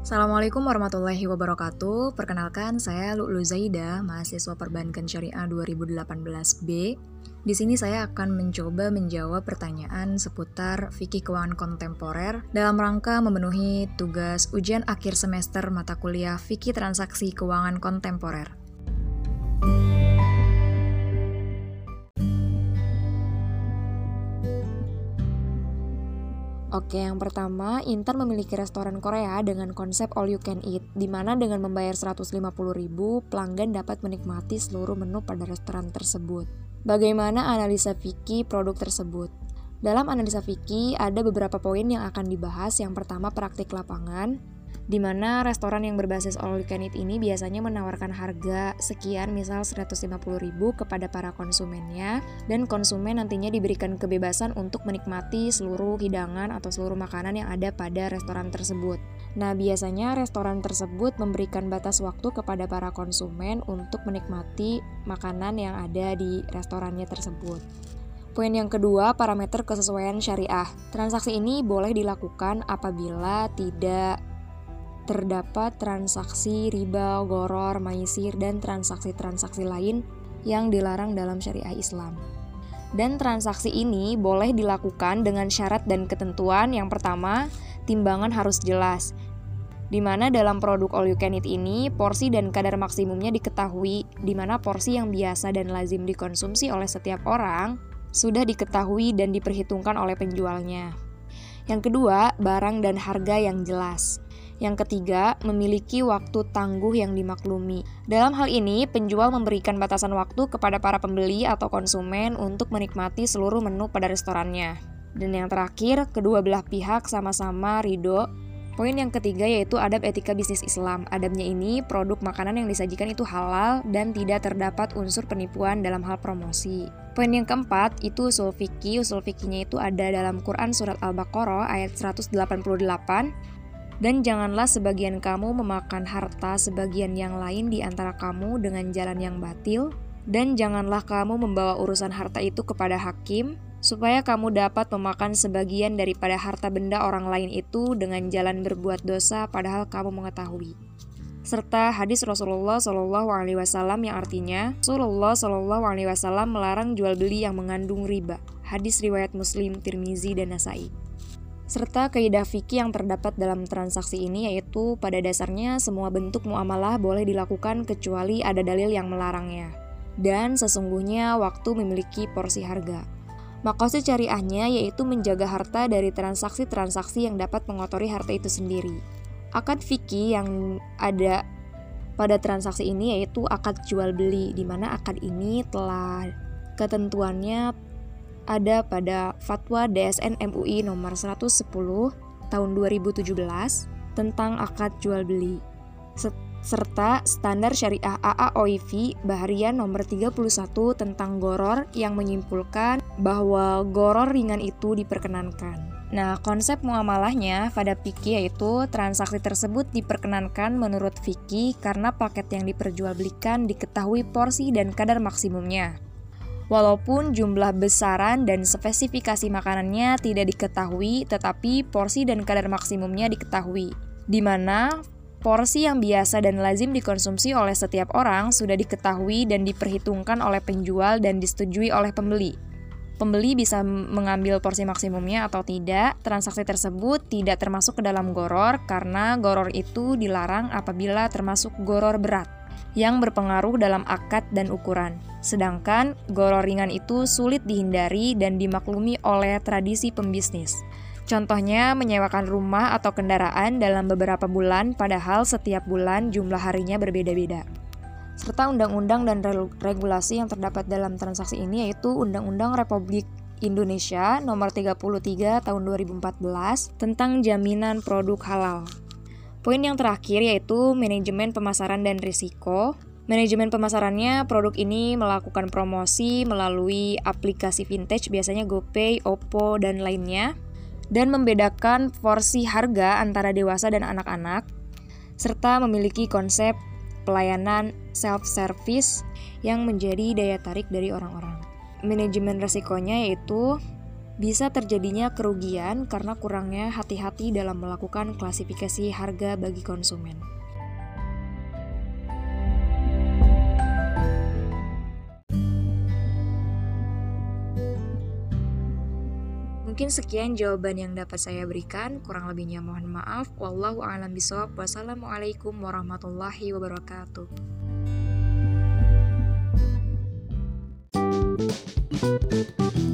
Assalamualaikum warahmatullahi wabarakatuh. Perkenalkan, saya Lulu Zaida, mahasiswa Perbankan Syariah 2018B. Di sini saya akan mencoba menjawab pertanyaan seputar fikih keuangan kontemporer dalam rangka memenuhi tugas ujian akhir semester mata kuliah Fikih Transaksi Keuangan Kontemporer. Oke, yang pertama, Intan memiliki restoran Korea dengan konsep all you can eat, di mana dengan membayar 150.000, pelanggan dapat menikmati seluruh menu pada restoran tersebut. Bagaimana analisa fikih produk tersebut? Dalam analisa fikih, ada beberapa poin yang akan dibahas. Yang pertama, praktik lapangan, di mana restoran yang berbasis all you can eat ini biasanya menawarkan harga sekian, misal 150.000 kepada para konsumennya, dan konsumen nantinya diberikan kebebasan untuk menikmati seluruh hidangan atau seluruh makanan yang ada pada restoran tersebut. Nah, biasanya restoran tersebut memberikan batas waktu kepada para konsumen untuk menikmati makanan yang ada di restorannya tersebut. Poin yang kedua, parameter kesesuaian syariah. Transaksi ini boleh dilakukan apabila tidak terdapat transaksi riba, goror, maisir, dan transaksi-transaksi lain yang dilarang dalam syariah Islam. Dan transaksi ini boleh dilakukan dengan syarat dan ketentuan. Yang pertama, timbangan harus jelas, di mana dalam produk all you can eat ini, porsi dan kadar maksimumnya diketahui, di mana porsi yang biasa dan lazim dikonsumsi oleh setiap orang sudah diketahui dan diperhitungkan oleh penjualnya. Yang kedua, barang dan harga yang jelas. Yang ketiga, memiliki waktu tangguh yang dimaklumi. Dalam hal ini, penjual memberikan batasan waktu kepada para pembeli atau konsumen untuk menikmati seluruh menu pada restorannya. Dan yang terakhir, kedua belah pihak sama-sama ridho. Poin yang ketiga yaitu adab etika bisnis Islam. Adabnya ini, produk makanan yang disajikan itu halal dan tidak terdapat unsur penipuan dalam hal promosi. Poin yang keempat, itu usul fikih. Usul fikihnya itu ada dalam Quran Surat Al-Baqarah ayat 188. Dan janganlah sebagian kamu memakan harta sebagian yang lain di antara kamu dengan jalan yang batil, dan janganlah kamu membawa urusan harta itu kepada hakim, supaya kamu dapat memakan sebagian daripada harta benda orang lain itu dengan jalan berbuat dosa padahal kamu mengetahui. Serta hadis Rasulullah SAW yang artinya, Rasulullah SAW melarang jual beli yang mengandung riba. Hadis riwayat Muslim, Tirmizi, dan Nasai. Serta kaidah fikih yang terdapat dalam transaksi ini yaitu pada dasarnya semua bentuk muamalah boleh dilakukan kecuali ada dalil yang melarangnya. Dan sesungguhnya waktu memiliki porsi harga. Maqasid syariahnya yaitu menjaga harta dari transaksi-transaksi yang dapat mengotori harta itu sendiri. Akad fikih yang ada pada transaksi ini yaitu akad jual beli, di mana akad ini telah ketentuannya ada pada Fatwa DSN MUI nomor 110 tahun 2017 tentang akad jual beli, serta standar syariah AA OIV Baharian nomor 31 tentang goror yang menyimpulkan bahwa goror ringan itu diperkenankan. Nah, konsep muamalahnya pada fikih yaitu transaksi tersebut diperkenankan menurut fikih karena paket yang diperjualbelikan diketahui porsi dan kadar maksimumnya. Walaupun jumlah besaran dan spesifikasi makanannya tidak diketahui, tetapi porsi dan kadar maksimumnya diketahui. Di mana porsi yang biasa dan lazim dikonsumsi oleh setiap orang sudah diketahui dan diperhitungkan oleh penjual dan disetujui oleh pembeli. Pembeli bisa mengambil porsi maksimumnya atau tidak. Transaksi tersebut tidak termasuk ke dalam goror karena goror itu dilarang apabila termasuk goror berat yang berpengaruh dalam akad dan ukuran. Sedangkan goror ringan itu sulit dihindari dan dimaklumi oleh tradisi pembisnis. Contohnya menyewakan rumah atau kendaraan dalam beberapa bulan padahal setiap bulan jumlah harinya berbeda-beda. Serta undang-undang dan regulasi yang terdapat dalam transaksi ini yaitu Undang-Undang Republik Indonesia Nomor 33 Tahun 2014 tentang jaminan produk halal. Poin yang terakhir yaitu manajemen pemasaran dan risiko. Manajemen pemasarannya, produk ini melakukan promosi melalui aplikasi vintage, biasanya GoPay, Oppo, dan lainnya. Dan membedakan porsi harga antara dewasa dan anak-anak. Serta memiliki konsep pelayanan self-service yang menjadi daya tarik dari orang-orang. manajemen resikonya yaitu bisa terjadinya kerugian karena kurangnya hati-hati dalam melakukan klasifikasi harga bagi konsumen. Mungkin sekian jawaban yang dapat saya berikan, kurang lebihnya mohon maaf. Wallahu a'lam bishawab. Wassalamualaikum warahmatullahi wabarakatuh.